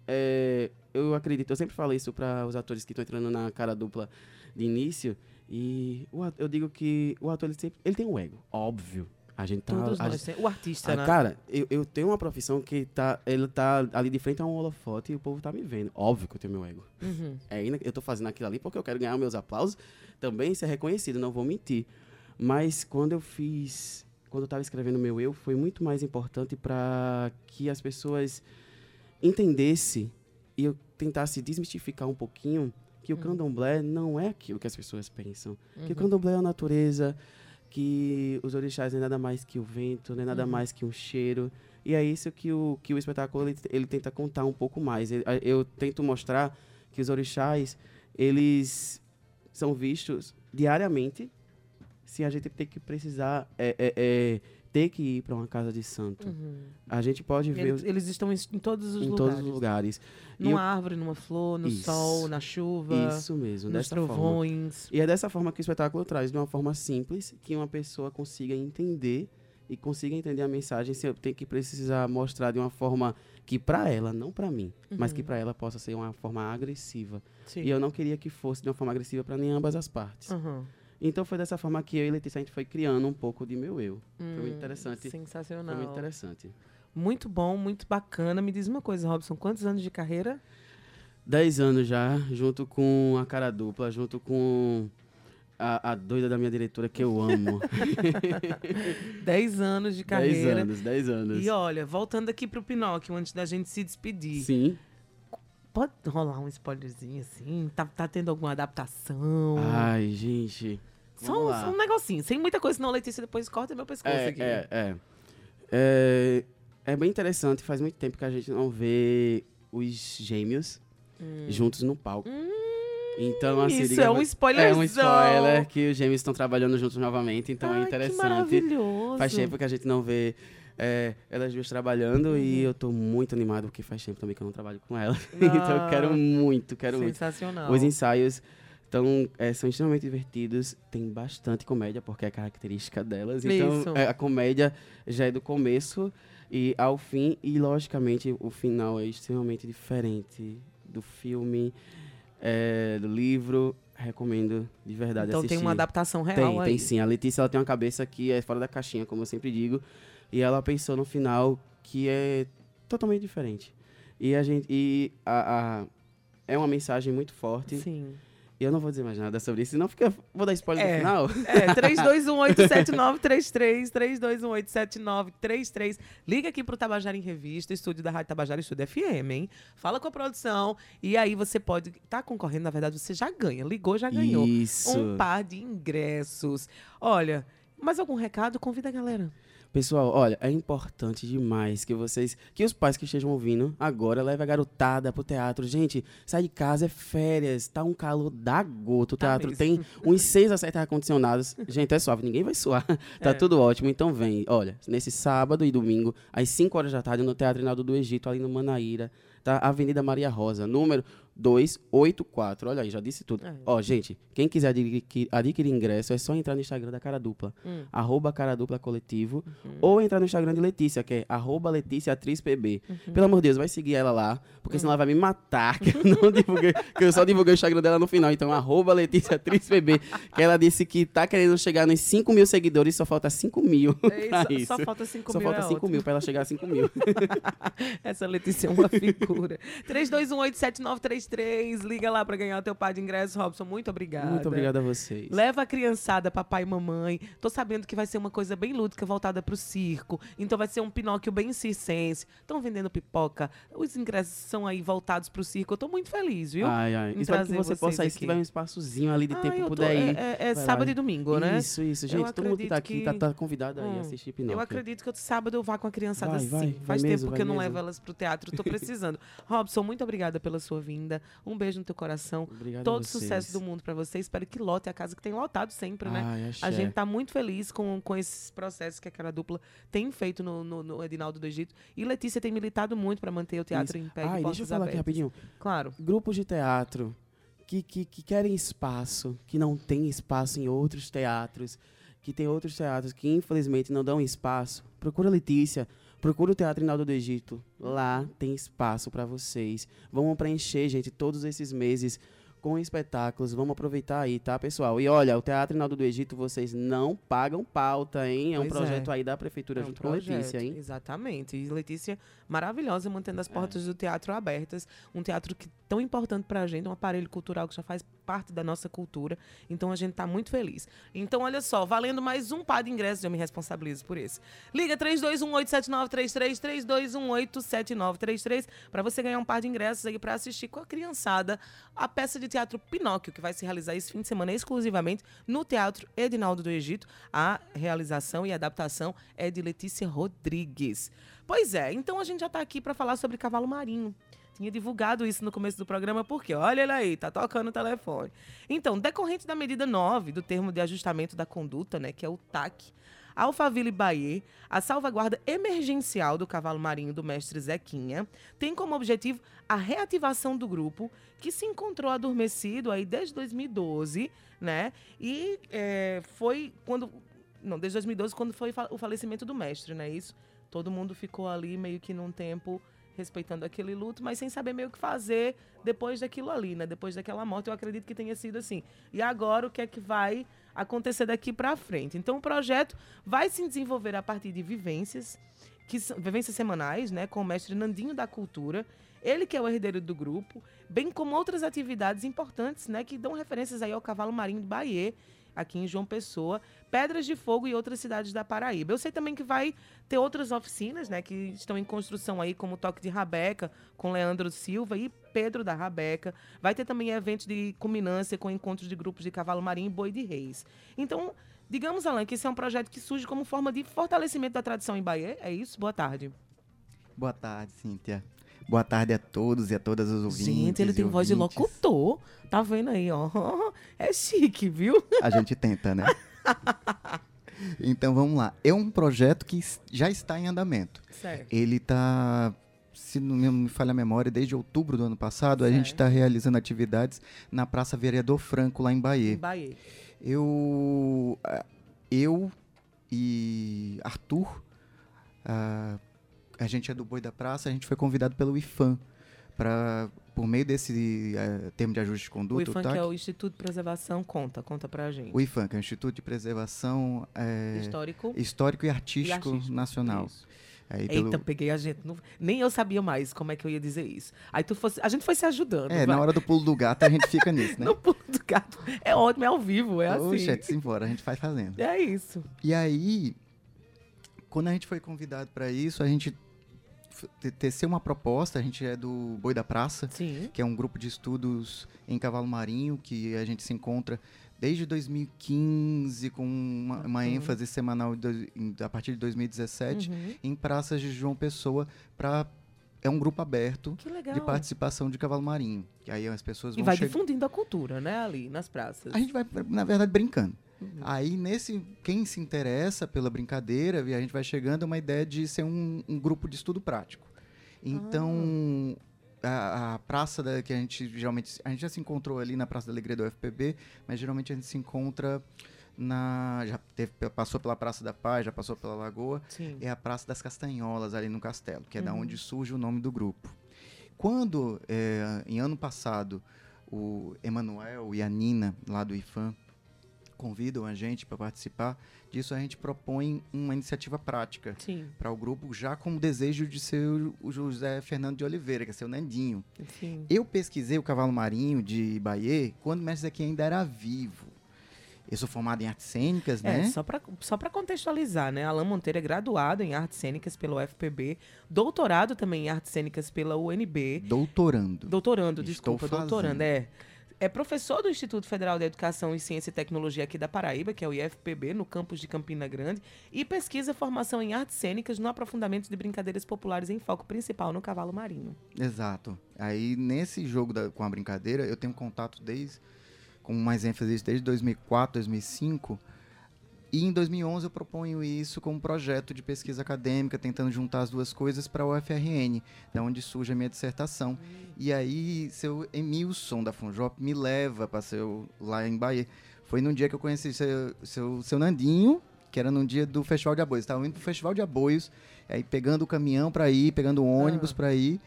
É, eu acredito, eu sempre falo isso para os atores que estão entrando na Cara Dupla de início. E o ator, eu digo que o ator, ele, sempre, ele tem um ego, óbvio. A gente tá, Todos a nós gente, o artista, a, né? Cara, eu, eu tenho uma profissão que tá, ele tá ali de frente a um holofote e o povo tá me vendo. Óbvio que eu tenho meu ego. Uhum. É, eu tô fazendo aquilo ali porque eu quero ganhar meus aplausos também, ser reconhecido, não vou mentir. Mas quando eu fiz, quando eu tava escrevendo Meu Eu, foi muito mais importante para que as pessoas entendessem e eu tentasse desmistificar um pouquinho que o uhum. candomblé não é aquilo que as pessoas pensam. Uhum. Que o candomblé é a natureza, que os orixás não é nada mais que o vento, não é nada uhum. mais que um cheiro. E é isso que o, que o espetáculo ele, ele tenta contar um pouco mais. Ele, eu tento mostrar que os orixás, eles são vistos diariamente se a gente tem que precisar é, é, é, ter que ir para uma casa de santo. Uhum. A gente pode ver... Eles, os, eles estão em todos os em lugares. Em todos os lugares. Numa eu, árvore, numa flor, no isso, sol, na chuva. Isso mesmo, nos trovões. Forma. E é dessa forma que o espetáculo traz, de uma forma simples, que uma pessoa consiga entender e consiga entender a mensagem se eu tenho que precisar mostrar de uma forma que para ela, não para mim, uhum. mas que para ela possa ser uma forma agressiva. Sim. E eu não queria que fosse de uma forma agressiva para nem ambas as partes. Uhum. Então, foi dessa forma que eu e Letícia, a gente foi criando um pouco de Meu Eu. Hum, foi muito interessante. Sensacional. Foi muito interessante. Muito bom, muito bacana. Me diz uma coisa, Robson, quantos anos de carreira? Dez anos já, junto com a Cara Dupla, junto com a, a doida da minha diretora, que eu amo. Dez anos de carreira. Dez anos, dez anos. E olha, voltando aqui pro Pinóquio, antes da gente se despedir. Sim. Pode rolar um spoilerzinho assim? Tá, tá tendo alguma adaptação? Ai, gente. Só um, só um negocinho. Sem muita coisa, senão Letícia depois corta meu pescoço é, aqui. É, é. é, é bem interessante. Faz muito tempo que a gente não vê os gêmeos hum. juntos no palco. Hum, então, assim, isso digamos, é um spoilerzão. É um spoiler que os gêmeos estão trabalhando juntos novamente. Então, ai, é interessante. Que maravilhoso. Faz tempo que a gente não vê... É, elas duas trabalhando uhum. e eu tô muito animado porque faz tempo também que eu não trabalho com ela. Ah, então eu quero muito, quero sensacional. Muito. Os ensaios tão, é, são extremamente divertidos, tem bastante comédia porque é característica delas. Então é, a comédia já é do começo e ao fim e logicamente o final é extremamente diferente do filme, é, do livro. Recomendo de verdade então assistir. Então tem uma adaptação real tem, aí. Tem sim, a Letícia ela tem uma cabeça que é fora da caixinha, como eu sempre digo. E ela pensou no final que é totalmente diferente. E a gente. E a, a, é uma mensagem muito forte. Sim. E eu não vou dizer mais nada sobre isso, senão fica, vou dar spoiler é, no final. É, três dois um oito sete nove três três, três dois um oito sete nove três três. Liga aqui pro Tabajara em Revista, estúdio da Rádio Tabajara, estúdio F M, hein? Fala com a produção e aí você pode tá concorrendo, na verdade, você já ganha. Ligou, já ganhou. Isso. Um par de ingressos. Olha, mais algum recado? Convida a galera. Pessoal, olha, é importante demais que vocês, que os pais que estejam ouvindo agora, levem a garotada pro teatro. Gente, sai de casa, é férias, tá um calor da gota. O teatro tá tem uns seis a sete ar-condicionados. Gente, é suave, ninguém vai suar. Tá é. Tudo ótimo, então vem. Olha, nesse sábado e domingo, às cinco horas da tarde, no Teatro Ednaldo do Egito, ali no Manaíra, tá? Avenida Maria Rosa, número dois oito quatro. Olha aí, já disse tudo. É. Ó, gente, quem quiser adquirir, adquirir ingresso, é só entrar no Instagram da Cara Dupla. Hum. Arroba Cara Dupla Coletivo. Uhum. Ou entrar no Instagram de Letícia, que é arroba Letícia Atriz P B. Uhum. Pelo amor de Deus, vai seguir ela lá, porque uhum. senão ela vai me matar, que eu não divulguei, que eu só divulguei o Instagram dela no final. Então, arroba Letícia Atriz P B, que ela disse que tá querendo chegar nos cinco mil seguidores, só falta cinco mil. Ei, só, isso. só falta cinco só mil. Só falta é cinco mil pra ela chegar a cinco mil. Essa Letícia é uma figura. três dois um oito sete nove três três. dois, três, liga lá pra ganhar o teu par de ingressos. Robson, muito obrigada. Muito obrigada a vocês. Leva a criançada, papai e mamãe. Tô sabendo que vai ser uma coisa bem lúdica, voltada pro circo. Então vai ser um Pinóquio bem circense. Estão vendendo pipoca. Os ingressos são aí voltados pro circo. Eu tô muito feliz, viu? Ai, ai. Em espero que você possa ir, se tiver um espaçozinho ali de ai, tempo, puder ir. É, é, é sábado lá. E domingo, né? Isso, isso. Gente, todo mundo que tá aqui que... tá, tá convidado hum, a assistir Pinóquio. Eu acredito que eu, sábado eu vá com a criançada vai, sim. Vai, Faz vai tempo mesmo, que eu não mesmo. levo elas pro teatro. Tô precisando. Robson, muito obrigada pela sua vinda. Um beijo no teu coração. Obrigado Todo sucesso do mundo pra você. Espero que lote a casa, que tem lotado sempre, né? Ai, a gente tá muito feliz com, com esses processos que a Cara Dupla tem feito no, no, no Ednaldo do Egito. E Letícia tem militado muito pra manter o teatro Isso. em pé. Ai, deixa eu falar abertas. aqui rapidinho. Claro. Grupos de teatro que, que, que querem espaço, que não tem espaço em outros teatros, que tem outros teatros que infelizmente não dão espaço, procura a Letícia. Procura o Teatro Ednaldo do Egito. Lá tem espaço para vocês. Vamos preencher, gente, todos esses meses com espetáculos. Vamos aproveitar aí, tá, pessoal? E olha, o Teatro Ednaldo do Egito, vocês não pagam pauta, hein? É um pois projeto é. aí da Prefeitura é um junto projeto. com a Letícia, hein? Exatamente. E Letícia, maravilhosa, mantendo as portas é. do teatro abertas. Um teatro que tão importante para a gente, um aparelho cultural que já faz parte da nossa cultura. Então, a gente tá muito feliz. Então, olha só, valendo mais um par de ingressos, eu me responsabilizo por isso. Liga três dois um oito sete nove três três, três dois um oito sete nove três três, para você ganhar um par de ingressos aí para assistir com a criançada a peça de teatro Pinóquio, que vai se realizar esse fim de semana exclusivamente no Teatro Ednaldo do Egito. A realização e adaptação é de Letícia Rodrigues. Pois é, então a gente já tá aqui para falar sobre Cavalo Marinho. Tinha divulgado isso no começo do programa, porque olha ele aí, tá tocando o telefone. Então, decorrente da medida nove do termo de ajustamento da conduta, né, que é o T A C, Alphaville Bahia, a salvaguarda emergencial do Cavalo Marinho do Mestre Zequinha, tem como objetivo a reativação do grupo, que se encontrou adormecido aí desde dois mil e doze, né? E é, foi quando... Não, desde dois mil e doze, quando foi o falecimento do mestre, né? Isso, todo mundo ficou ali meio que num tempo... respeitando aquele luto, mas sem saber meio o que fazer depois daquilo ali, né? Depois daquela morte, eu acredito que tenha sido assim. E agora, o que é que vai acontecer daqui para frente? Então, o projeto vai se desenvolver a partir de vivências, que são, vivências semanais, né? Com o mestre Nandinho da Cultura, ele que é o herdeiro do grupo, bem como outras atividades importantes, né? Que dão referências aí ao Cavalo Marinho de Bahia, aqui em João Pessoa, Pedras de Fogo e outras cidades da Paraíba. Eu sei também que vai ter outras oficinas, né, que estão em construção aí, como Toque de Rabeca, com Leandro Silva e Pedro da Rabeca. Vai ter também eventos de culminância com encontros de grupos de Cavalo Marinho e Boi de Reis. Então, digamos, Alan, que esse é um projeto que surge como forma de fortalecimento da tradição em Bahia. É isso? Boa tarde. Boa tarde, Cíntia. Boa tarde a todos e a todas os ouvintes. Gente, ele tem voz de locutor. Tá vendo aí, ó. É chique, viu? A gente tenta, né? Então, vamos lá. É um projeto que já está em andamento. Certo. Ele está... se não me falha a memória, desde outubro do ano passado, certo. A gente está realizando atividades na Praça Vereador Franco, lá em Bahia. Em Bahia. Eu, eu e Arthur... Uh, a gente é do Boi da Praça, a gente foi convidado pelo IPHAN, pra, por meio desse uh, termo de ajuste de conduta. O IPHAN, o T A C, que é o Instituto de Preservação, conta, conta pra gente. O IPHAN, que é o Instituto de Preservação é, Histórico. Histórico e Artístico, e Artístico Nacional. Isso. Aí, pelo... Eita, peguei a gente. Não... Nem eu sabia mais como é que eu ia dizer isso. Aí tu fosse... A gente foi se ajudando. É, vai. Na hora do pulo do gato a gente fica nisso, né? No pulo do gato. É ótimo, é ao vivo, é Oxe, assim. Oxe, é de se embora, a gente vai fazendo. É isso. E aí, quando a gente foi convidado pra isso, a gente... tecer uma proposta, a gente é do Boi da Praça, Sim. que é um grupo de estudos em Cavalo Marinho, que a gente se encontra desde dois mil e quinze, com uma, uma uhum. ênfase semanal de, a partir de dois mil e dezessete, uhum. em praças de João Pessoa, para... É um grupo aberto de participação de Cavalo Marinho. Que aí as pessoas vão e vai che- difundindo a cultura, né, ali nas praças. A gente vai, na verdade, brincando. Uhum. Aí, nesse, quem se interessa pela brincadeira, a gente vai chegando a uma ideia de ser um, um grupo de estudo prático. Então, ah. a, a praça da, que a gente geralmente... A gente já se encontrou ali na Praça da Alegria do U F P B, mas geralmente a gente se encontra... Na, já teve, passou pela Praça da Paz, já passou pela Lagoa, Sim. é a Praça das Castanholas, ali no Castelo, que é uhum. da onde surge o nome do grupo. Quando, é, em ano passado, o Emanuel e a Nina, lá do IPHAN, convidam a gente para participar disso, a gente propõe uma iniciativa prática para o grupo, já com o desejo de ser o José Fernando de Oliveira, que é seu Nandinho. Sim. Eu pesquisei o Cavalo Marinho de Bahia quando o Mestre Zequinha ainda era vivo. Eu sou formado em artes cênicas, é, né? Só para só para contextualizar, né? Alan Monteiro é graduado em artes cênicas pelo U F P B, doutorado também em artes cênicas pela U N B. Doutorando. Doutorando, Estou desculpa, fazendo. doutorando, é. É professor do Instituto Federal de Educação e Ciência e Tecnologia aqui da Paraíba, que é o I F P B, no campus de Campina Grande, e pesquisa formação em artes cênicas no aprofundamento de brincadeiras populares em foco principal no Cavalo Marinho. Exato. Aí, nesse jogo da, com a brincadeira, eu tenho contato desde... com mais ênfase desde dois mil e quatro, dois mil e cinco, e em dois mil e onze eu proponho isso como projeto de pesquisa acadêmica, tentando juntar as duas coisas para a U F R N, da onde surge a minha dissertação. Uhum. E aí, seu Emilson, da FUNJOP, me leva para seu lá em Bahia. Foi num dia que eu conheci seu, seu, seu Nandinho, que era num dia do Festival de Aboios. Estava indo para o Festival de Aboios, aí pegando o caminhão para ir, pegando o ônibus ah. para ir,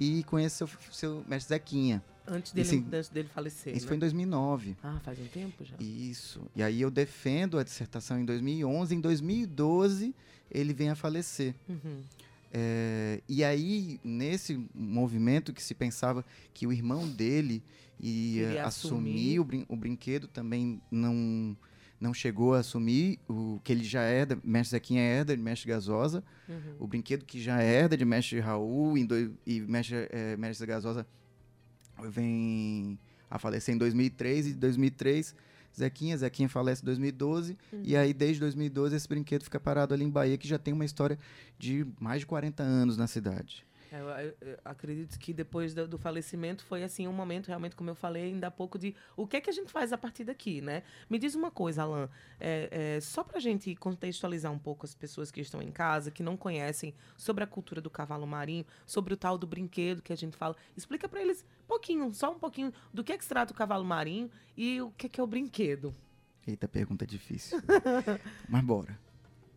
e conheci seu, seu Mestre Zequinha. Antes dele, Esse, antes dele falecer, Isso né? foi em dois mil e nove. Ah, faz um tempo já. Isso. E aí eu defendo a dissertação em dois mil e onze. Em dois mil e doze, ele vem a falecer. Uhum. É, e aí, nesse movimento que se pensava que o irmão dele ia assumir, assumir o, brin- o brinquedo, também não, não chegou a assumir, o que ele já herda, Mestre Zequinha herda de Mestre Gasosa, uhum. o brinquedo que já herda de Mestre Raul e, do, e Mestre, é, Mestre Gasosa vem a falecer em dois mil e três, e dois mil e três Zequinha, Zequinha falece em dois mil e doze, uhum. e aí desde dois mil e doze esse brinquedo fica parado ali em Bahia, que já tem uma história de mais de quarenta anos na cidade. Eu, eu, eu acredito que depois do, do falecimento foi assim um momento, realmente, como eu falei ainda há pouco, de o que é que a gente faz a partir daqui, né? Me diz uma coisa, Alan, é, é, só para a gente contextualizar um pouco as pessoas que estão em casa, que não conhecem sobre a cultura do Cavalo Marinho, sobre o tal do brinquedo que a gente fala, explica para eles um pouquinho, só um pouquinho, do que é que se trata o Cavalo Marinho e o que é que é o brinquedo. Eita, pergunta difícil. Mas bora.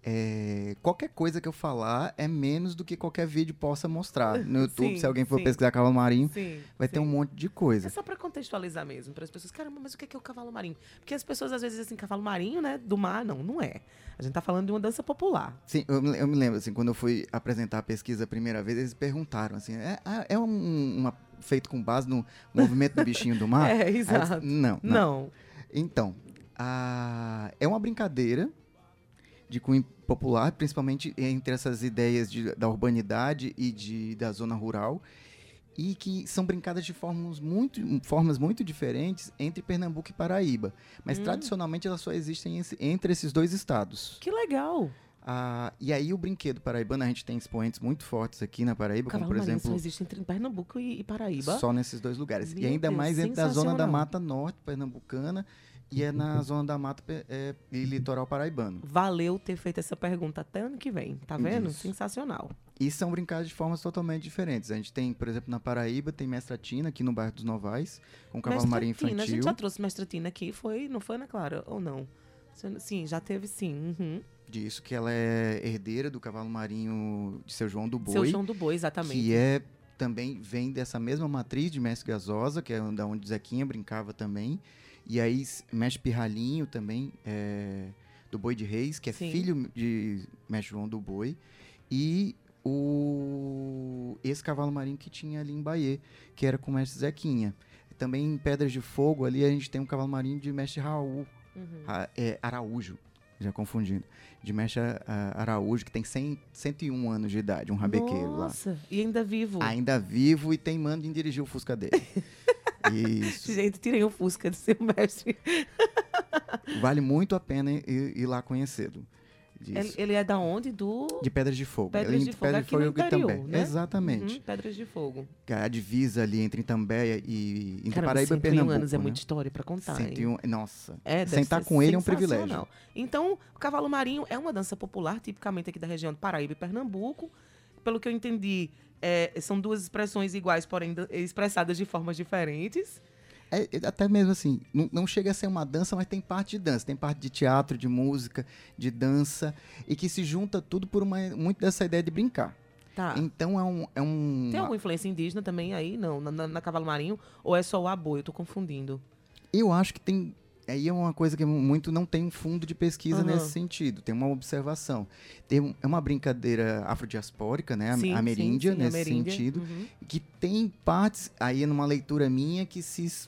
É, qualquer coisa que eu falar é menos do que qualquer vídeo possa mostrar no YouTube. Sim, se alguém for sim. pesquisar Cavalo Marinho, sim, vai sim. ter um monte de coisa. É só para contextualizar mesmo, para as pessoas. Caramba, mas o que é, que é o Cavalo Marinho? Porque as pessoas às vezes dizem assim, Cavalo Marinho, né? Do mar, não, não é. A gente tá falando de uma dança popular. Sim, eu, eu me lembro, assim, quando eu fui apresentar a pesquisa a primeira vez, eles perguntaram assim, é, é um, uma, feito com base no movimento do bichinho do mar? É, exato. Aí, não, não, não. Então, a, é uma brincadeira de cunho popular, principalmente entre essas ideias de, da urbanidade e de, da zona rural, e que são brincadas de formas muito, formas muito diferentes entre Pernambuco e Paraíba. Mas, hum. tradicionalmente, elas só existem entre esses dois estados. Que legal! Ah, e aí, o brinquedo paraibano, a gente tem expoentes muito fortes aqui na Paraíba, Cavalo como, por Marinho exemplo... só existe entre Pernambuco e, e Paraíba? Só nesses dois lugares. Meu e ainda Deus, mais dentro da zona da Mata Norte pernambucana, e é na zona da mata é, e litoral paraibano. Valeu ter feito essa pergunta até ano que vem, tá vendo? Isso. Sensacional. E são brincadas de formas totalmente diferentes. A gente tem, por exemplo, na Paraíba, tem Mestratina, aqui no bairro dos Novais, com Cavalo Marinho Infantil. A gente já trouxe Mestratina aqui, foi, não foi, Ana Clara? Ou não? Sim, já teve sim. Uhum. Disso, que ela é herdeira do Cavalo Marinho de Seu João do Boi. Seu João do Boi, exatamente. Que é, também vem dessa mesma matriz de Mestre Gasosa, que é da onde Zequinha brincava também. E aí, Mestre Pirralhinho também, é, do Boi de Reis, que é Sim. filho de Mestre João do Boi. E o, esse Cavalo Marinho que tinha ali em Bahia, que era com o Mestre Zequinha. Também em Pedras de Fogo, ali a gente tem um Cavalo Marinho de Mestre Raul, uhum. a, é, Araújo, já confundindo, de Mestre Araújo, que tem cem, cento e um anos de idade, um rabequeiro Nossa, lá. Nossa, e ainda vivo. Ainda vivo e tem mando em dirigir o Fusca dele. Isso. Gente, tirei o Fusca de seu mestre. Vale muito a pena ir, ir lá conhecê-lo. Ele, ele é da onde? Do... De Pedras de Fogo. Pedras ele, de Fogo, Pedras aqui Fogo, no interior, também. Né? Exatamente. Uhum, Pedras de Fogo. A divisa ali entre Itambé e... Entre Caramba, Paraíba e Pernambuco. cento e um anos, né? É muita história para contar. cento e um, nossa. É, sentar com ele é um privilégio. Então, o Cavalo Marinho é uma dança popular, tipicamente aqui da região de Paraíba e Pernambuco. Pelo que eu entendi... É, são duas expressões iguais, porém expressadas de formas diferentes. É, até mesmo assim, não, não chega a ser uma dança, mas tem parte de dança, tem parte de teatro, de música, de dança, e que se junta tudo por uma, muito dessa ideia de brincar. Tá. Então é um, é um... Tem alguma influência indígena também aí? Não, na, na Cavalo Marinho? Ou é só o aboio? Eu tô confundindo. Eu acho que tem... aí é uma coisa que muito não tem um fundo de pesquisa uhum. nesse sentido, tem uma observação. Tem uma brincadeira afrodiaspórica, né? Sim, ameríndia, sim, sim, nesse ameríndia. Sentido, uhum. que tem partes, aí numa leitura minha, que se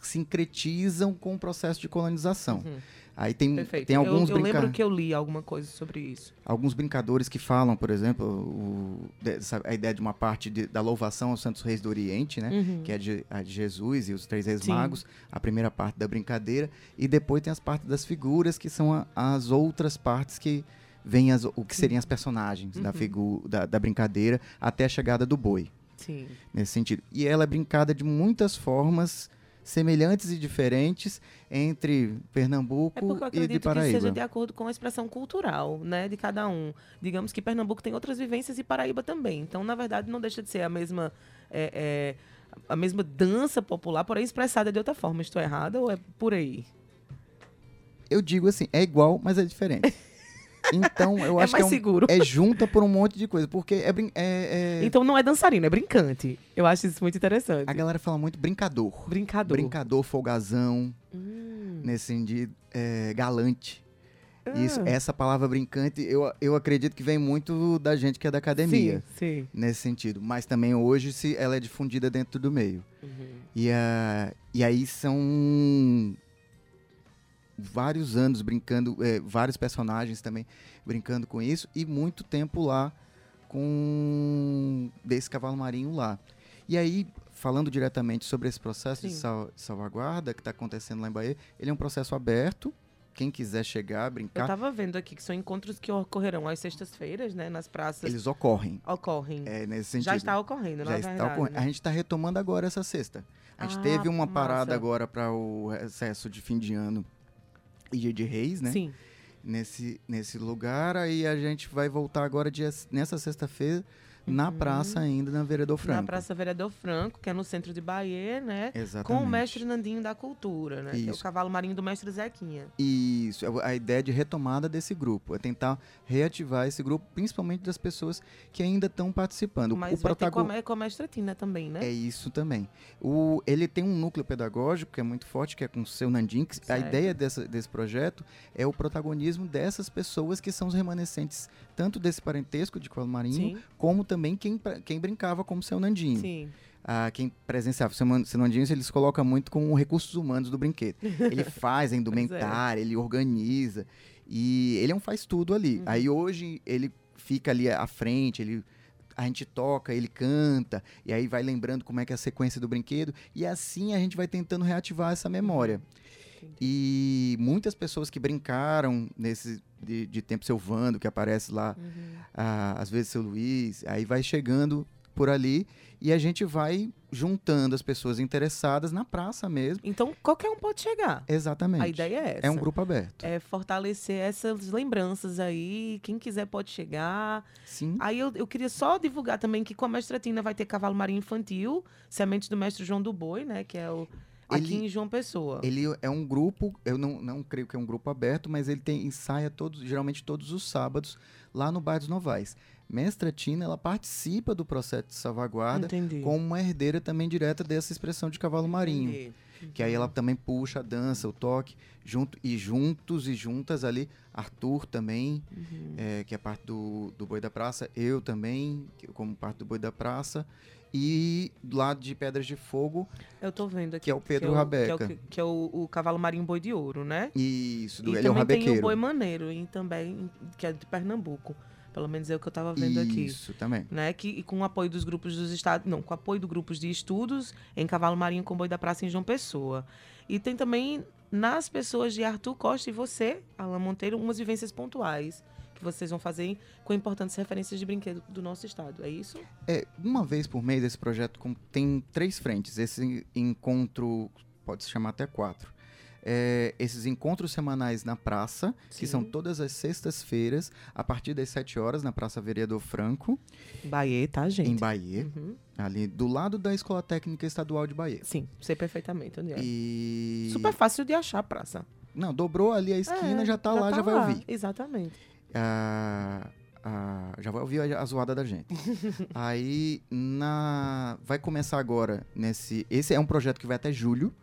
sincretizam com o processo de colonização. Uhum. Aí tem, tem alguns eu, eu brinca... lembro que eu li alguma coisa sobre isso. Alguns brincadores que falam, por exemplo, o, dessa, a ideia de uma parte de, da louvação aos Santos Reis do Oriente, né? Uhum. Que é de, a de Jesus e os Três Reis Sim. Magos, a primeira parte da brincadeira. E depois tem as partes das figuras, que são a, as outras partes que vêm as, o que seriam as personagens uhum. da, figu, da, da brincadeira até a chegada do boi. Sim. Nesse sentido. E ela é brincada de muitas formas... semelhantes e diferentes entre Pernambuco e de Paraíba. É porque eu acredito que seja de acordo com a expressão cultural, né, de cada um. Digamos que Pernambuco tem outras vivências e Paraíba também. Então, na verdade, não deixa de ser a mesma, é, é, a mesma dança popular, porém expressada de outra forma. Estou errada ou é por aí? Eu digo assim, é igual, mas é diferente. Então, eu acho é mais que é, um, seguro. É junta por um monte de coisa, porque é, brin- é, é... Então não é dançarino, é brincante. Eu acho isso muito interessante. A galera fala muito brincador. Brincador. Brincador, folgazão, hum. nesse sentido, é, galante. Ah. Isso, essa palavra brincante, eu, eu acredito que vem muito da gente que é da academia. Sim, sim. Nesse sentido. Mas também hoje se ela é difundida dentro do meio. Uhum. E, uh, e aí são... vários anos brincando, é, vários personagens também brincando com isso, e muito tempo lá com desse cavalo marinho lá. E aí, falando diretamente sobre esse processo Sim. de sal, salvaguarda que está acontecendo lá em Bahia, ele é um processo aberto, quem quiser chegar, brincar... Eu estava vendo aqui que são encontros que ocorrerão às sextas-feiras, né, nas praças... Eles ocorrem. Ocorrem. É, nesse sentido. Já está ocorrendo, na Já verdade. Está ocorrendo. Né? A gente está retomando agora essa sexta. A gente ah, teve uma massa. parada agora para o recesso de fim de ano e dia de Reis, né? Sim. Nesse, nesse lugar, aí a gente vai voltar agora dia, nessa sexta-feira uhum. na praça ainda, na Vereador Franco. Na Praça Vereador Franco, que é no centro de Bahia, né? Exatamente. Com o mestre Nandinho da Cultura, né? Isso. Que é o cavalo marinho do mestre Zequinha. Isso, a ideia de retomada desse grupo, é tentar reativar esse grupo, principalmente das pessoas que ainda estão participando. Mas o vai protagon... ter com a mestra Tina também, né? É isso também. O, ele tem um núcleo pedagógico que é muito forte, que é com o seu Nandinho. Que a ideia dessa, desse projeto é o protagonismo dessas pessoas que são os remanescentes, tanto desse parentesco de cavalo marinho, Sim. como também também quem, quem brincava como seu Nandinho. Sim. Ah, quem presenciava o seu Nandinho, eles colocam muito com recursos humanos do brinquedo. Ele faz a indumentária, é. ele organiza. E ele é um faz-tudo ali. Uhum. Aí hoje ele fica ali à frente, ele, a gente toca, ele canta, e aí vai lembrando como é que é a sequência do brinquedo. E assim a gente vai tentando reativar essa memória. Entendi. E muitas pessoas que brincaram nesse de, de tempo, seu Vando, que aparece lá, uhum. ah, às vezes seu Luiz, aí vai chegando por ali e a gente vai juntando as pessoas interessadas na praça mesmo. Então, qualquer um pode chegar. Exatamente. A ideia é essa. É um grupo aberto. É fortalecer essas lembranças aí, quem quiser pode chegar. Sim. Aí eu, eu queria só divulgar também que com a mestra Tina vai ter cavalo marinho infantil, semente do mestre João do Boi, né, que é o... Aqui ele, em João Pessoa. Ele é um grupo, eu não, não creio que é um grupo aberto, mas ele tem ensaia todos, geralmente todos os sábados, lá no Bairro dos Novais. Mestra Tina, ela participa do processo de salvaguarda Entendi. como uma herdeira também direta dessa expressão de cavalo marinho. Entendi. Que aí ela também puxa a dança, o toque, junto, e juntos e juntas ali, Arthur também, uhum. é, que é parte do, do Boi da Praça, eu também, como parte do Boi da Praça, e do lado de Pedras de Fogo, eu tô vendo aqui, que é o Pedro que é o, Rabeca. Que é, o, que é o, o cavalo marinho boi de ouro, né? Isso, do, ele é o rabequeiro. E tem o boi maneiro, e também, que é de Pernambuco. Pelo menos é o que eu estava vendo aqui. Isso, também. Né? Que, e com o apoio dos grupos dos estados... Não, com o apoio dos grupos de estudos em Cavalo Marinho com Boi da Praça em João Pessoa. E tem também, nas pessoas de Arthur Costa e você, Alan Monteiro, umas vivências pontuais que vocês vão fazer com importantes referências de brinquedo do nosso estado. É isso? É, uma vez por mês, esse projeto tem três frentes. Esse encontro pode se chamar até quatro. É, esses encontros semanais na praça, Sim. que são todas as sextas-feiras, a partir das sete horas, na Praça Vereador Franco. Bahia, tá, gente? Em Bahia. Uhum. Ali do lado da Escola Técnica Estadual de Bahia. Sim, sei perfeitamente onde é. E... super fácil de achar a praça. Não, dobrou ali a esquina, é, já tá já lá, tá já vai lá. Ouvir. Exatamente. Ah, ah, já vai ouvir a, a zoada da gente. Aí, na... vai começar agora, nesse... esse é um projeto que vai até julho.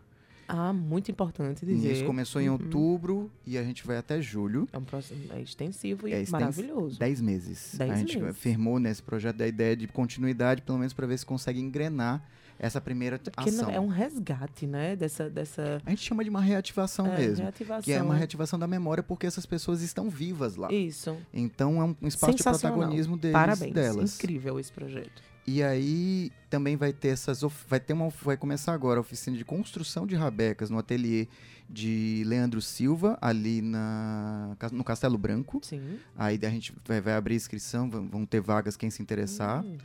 Ah, muito importante dizer. Isso começou em outubro uhum. e a gente vai até julho. É um processo é extensivo e é extens... maravilhoso. Dez meses. Dez a gente meses. firmou nesse projeto a ideia de continuidade, pelo menos para ver se consegue engrenar essa primeira Porque ação. Não, é um resgate, né? Dessa, dessa... A gente chama de uma reativação é, mesmo. Reativação, que é uma reativação da memória, porque essas pessoas estão vivas lá. Isso. Então é um espaço de protagonismo deles, Parabéns. delas. Incrível esse projeto. E aí também vai ter essas vai ter uma vai começar agora a oficina de construção de rabecas no ateliê de Leandro Silva ali na no Castelo Branco. Sim. Aí a gente vai, vai abrir inscrição, vão ter vagas quem se interessar. Hum.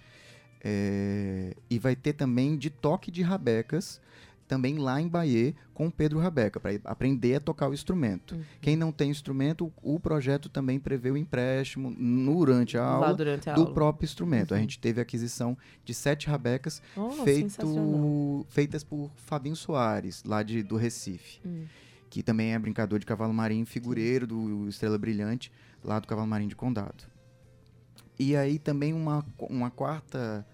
É, e vai ter também de toque de rabecas também lá em Bahia com o Pedro Rabeca, para aprender a tocar o instrumento. Uhum. Quem não tem instrumento, o projeto também prevê o empréstimo durante a aula durante a do aula. próprio instrumento. Uhum. A gente teve a aquisição de sete rabecas oh, feito, feitas por Fabinho Soares, lá de, do Recife, uhum. que também é brincador de Cavalo Marinho, figureiro do Estrela Brilhante, lá do Cavalo Marinho de Condado. E aí também uma, uma quarta...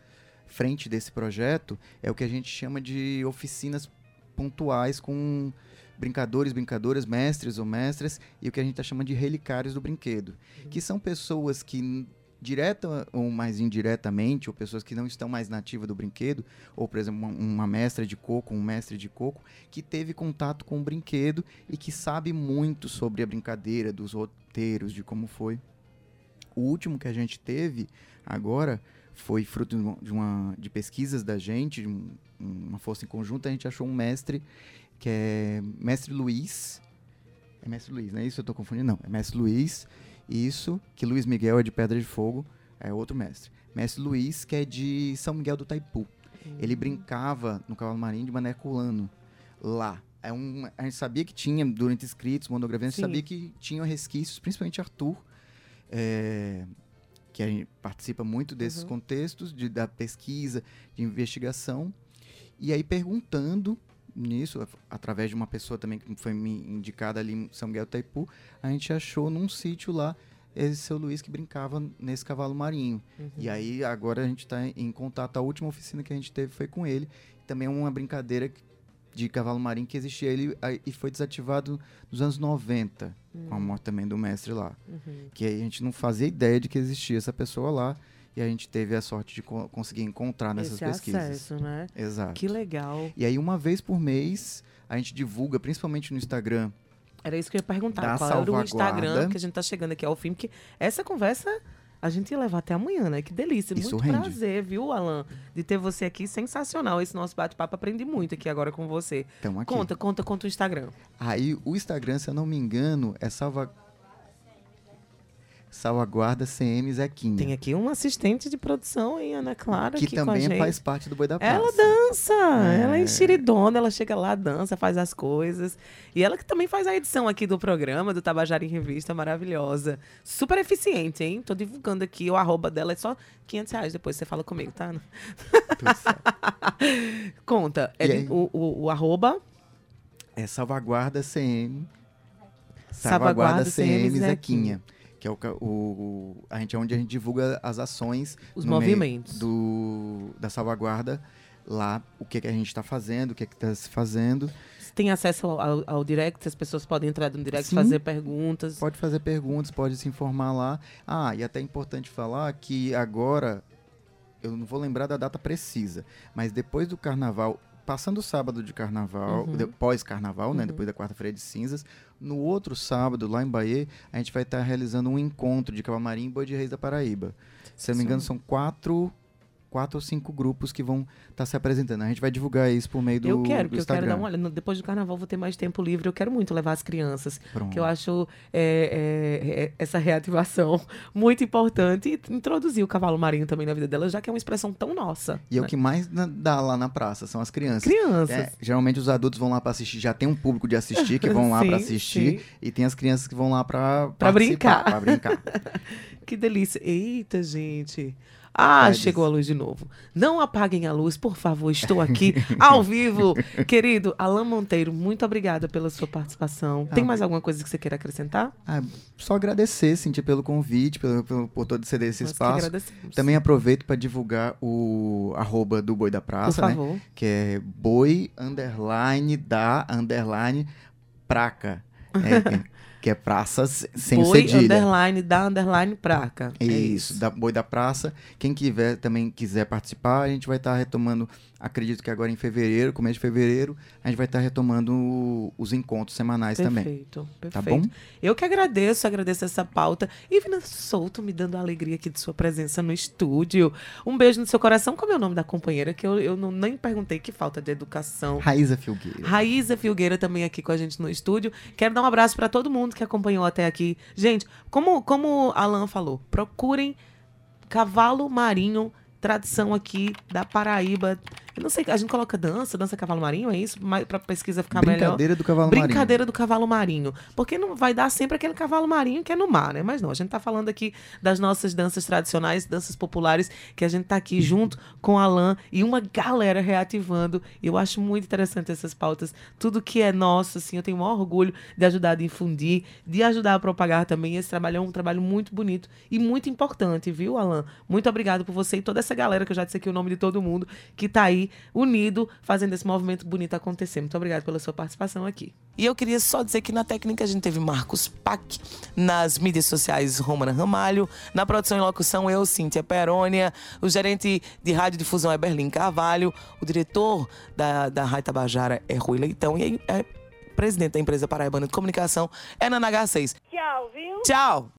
frente desse projeto é o que a gente chama de oficinas pontuais com brincadores, brincadoras, mestres ou mestras, e o que a gente está chamando de relicários do brinquedo, uhum. que são pessoas que, direta ou mais indiretamente, ou pessoas que não estão mais nativas do brinquedo, ou, por exemplo, uma, uma mestra de coco, um mestre de coco, que teve contato com o brinquedo e que sabe muito sobre a brincadeira, dos roteiros, de como foi. O último que a gente teve agora... foi fruto de, uma, de pesquisas da gente, de um, uma força em conjunto, a gente achou um mestre, que é mestre Luiz, é mestre Luiz, não é isso? Eu estou confundindo? Não, é mestre Luiz, isso, que Luiz Miguel é de Pedra de Fogo, é outro mestre. Mestre Luiz, que é de São Miguel do Taipu. Uhum. Ele brincava no Cavalo Marinho de Mané Herculano, lá. É um, a gente sabia que tinha, durante escritos, monografias, a gente Sim. sabia que tinha resquícios, principalmente Arthur, é... que a gente participa muito desses uhum. contextos, de, da pesquisa, de investigação. E aí, perguntando nisso, através de uma pessoa também que foi me indicada ali em São Miguel do Taipu, a gente achou num sítio lá esse seu Luiz que brincava nesse Cavalo Marinho. Uhum. E aí, agora a gente está em contato. A última oficina que a gente teve foi com ele. Também é uma brincadeira de Cavalo Marinho que existia ele e foi desativado nos anos noventa. Com a morte também do mestre lá. Uhum. Que a gente não fazia ideia de que existia essa pessoa lá. E a gente teve a sorte de co- conseguir encontrar nessas Esse pesquisas. Esse acesso, né? Exato. Que legal. E aí, uma vez por mês, a gente divulga, principalmente no Instagram. Era isso que eu ia perguntar. Qual era o Instagram que a gente tá chegando aqui ao fim? Porque essa conversa a gente ia levar até amanhã, né? Que delícia. Isso muito rende. Prazer, viu, Alan? De ter você aqui. Sensacional esse nosso bate-papo. Aprendi muito aqui agora com você. Tamo aqui. Conta, conta, conta o Instagram. Aí, o Instagram, se eu não me engano, é salva... Salvaguarda C M Zequinha. Tem aqui uma assistente de produção, hein, Ana Clara, que aqui também com a gente. Faz parte do Boi da Praça. Ela dança, é. ela é enxiridona, ela chega lá, dança, faz as coisas. E ela que também faz a edição aqui do programa, do Tabajara em Revista, maravilhosa. Super eficiente, hein? Tô divulgando aqui, o arroba dela é só quinhentos reais, depois você fala comigo, tá? Tudo certo. Conta, é, o, o, o arroba? É Salvaguarda C M. Salvaguarda C M Zequinha. Zequinha. Que é o, o, a gente, é onde a gente divulga as ações, os movimentos do, da salvaguarda, lá, o que, que a gente está fazendo, o que está se fazendo. Tem acesso ao, ao, ao direct, as pessoas podem entrar no direct e fazer perguntas. Pode fazer perguntas, pode se informar lá. Ah, e até é importante falar que agora, eu não vou lembrar da data precisa, mas depois do carnaval, passando o sábado de carnaval, uhum. de, pós-carnaval, uhum. né, depois da quarta-feira de cinzas, no outro sábado, lá em Bahia, a gente vai estar realizando um encontro de Cavalo Marinho e Boi de Reis da Paraíba. Se eu não me engano, são quatro, quatro ou cinco grupos que vão estar se apresentando. A gente vai divulgar isso por meio do Instagram. Eu quero, porque eu quero dar uma olhada. Depois do carnaval vou ter mais tempo livre. Eu quero muito levar as crianças, Pronto. que eu acho é, é, é, essa reativação muito importante. E introduzir o Cavalo Marinho também na vida delas, já que é uma expressão tão nossa. E né? é o que mais dá lá na praça, são as crianças. Crianças. É, geralmente os adultos vão lá para assistir. Já tem um público de assistir que vão lá para assistir. Sim. E tem as crianças que vão lá para participar. Para brincar. Para brincar. Que delícia. Eita, gente. Ah, chegou a luz de novo. Não apaguem a luz, por favor. Estou aqui ao vivo. Querido, Alan Monteiro, muito obrigada pela sua participação. Ah, Tem mais alguma coisa que você queira acrescentar? Ah, só agradecer, Cíntia, pelo convite, pelo, pelo, por todo ceder esse Nós espaço. Também aproveito para divulgar o arroba do Boi da Praça, por favor. Né? Que é boi, underline, da, underline, praca. É, que é praças sem boi, cedilha. Boi, underline, da, underline, praca. É isso, isso. Da, Boi da Praça. Quem quiser, também quiser participar, a gente vai estar tá retomando, acredito que agora em fevereiro, começo de fevereiro, a gente vai estar tá retomando o, os encontros semanais perfeito, também. Perfeito, perfeito. Tá bom? Eu que agradeço, agradeço essa pauta. E Vina Souto me dando a alegria aqui de sua presença no estúdio. Um beijo no seu coração. Como é o nome da companheira? Que eu, eu não, nem perguntei, que falta de educação. Raíza Filgueira. Raíza Filgueira também aqui com a gente no estúdio. Quero dar um abraço para todo mundo que acompanhou até aqui. Gente, como, como Alan falou, procurem Cavalo Marinho, tradição aqui da Paraíba. Eu não sei, a gente coloca dança, dança Cavalo Marinho, é isso? Pra pesquisa ficar Brincadeira melhor. Do Cavalo Brincadeira Marinho. Brincadeira do Cavalo Marinho. Porque não vai dar sempre aquele Cavalo Marinho que é no mar, né? Mas não, a gente tá falando aqui das nossas danças tradicionais, danças populares, que a gente tá aqui junto com Alan e uma galera reativando. Eu acho muito interessante essas pautas. Tudo que é nosso, assim, eu tenho o maior orgulho de ajudar a difundir, de ajudar a propagar também. Esse trabalho é um trabalho muito bonito e muito importante, viu, Alan? Muito obrigado por você e toda essa galera, que eu já disse aqui o nome de todo mundo, que tá aí unido, fazendo esse movimento bonito acontecer. Muito obrigada pela sua participação aqui. E eu queria só dizer que na técnica a gente teve Marcos Pac, nas mídias sociais Romana Ramalho, na produção e locução eu, Cíntia Perônia, o gerente de radiodifusão é Berlim Carvalho, o diretor da, da Rádio Tabajara é Rui Leitão e é presidente da empresa Paraibana de Comunicação é Nanaga seis. Tchau, viu? Tchau!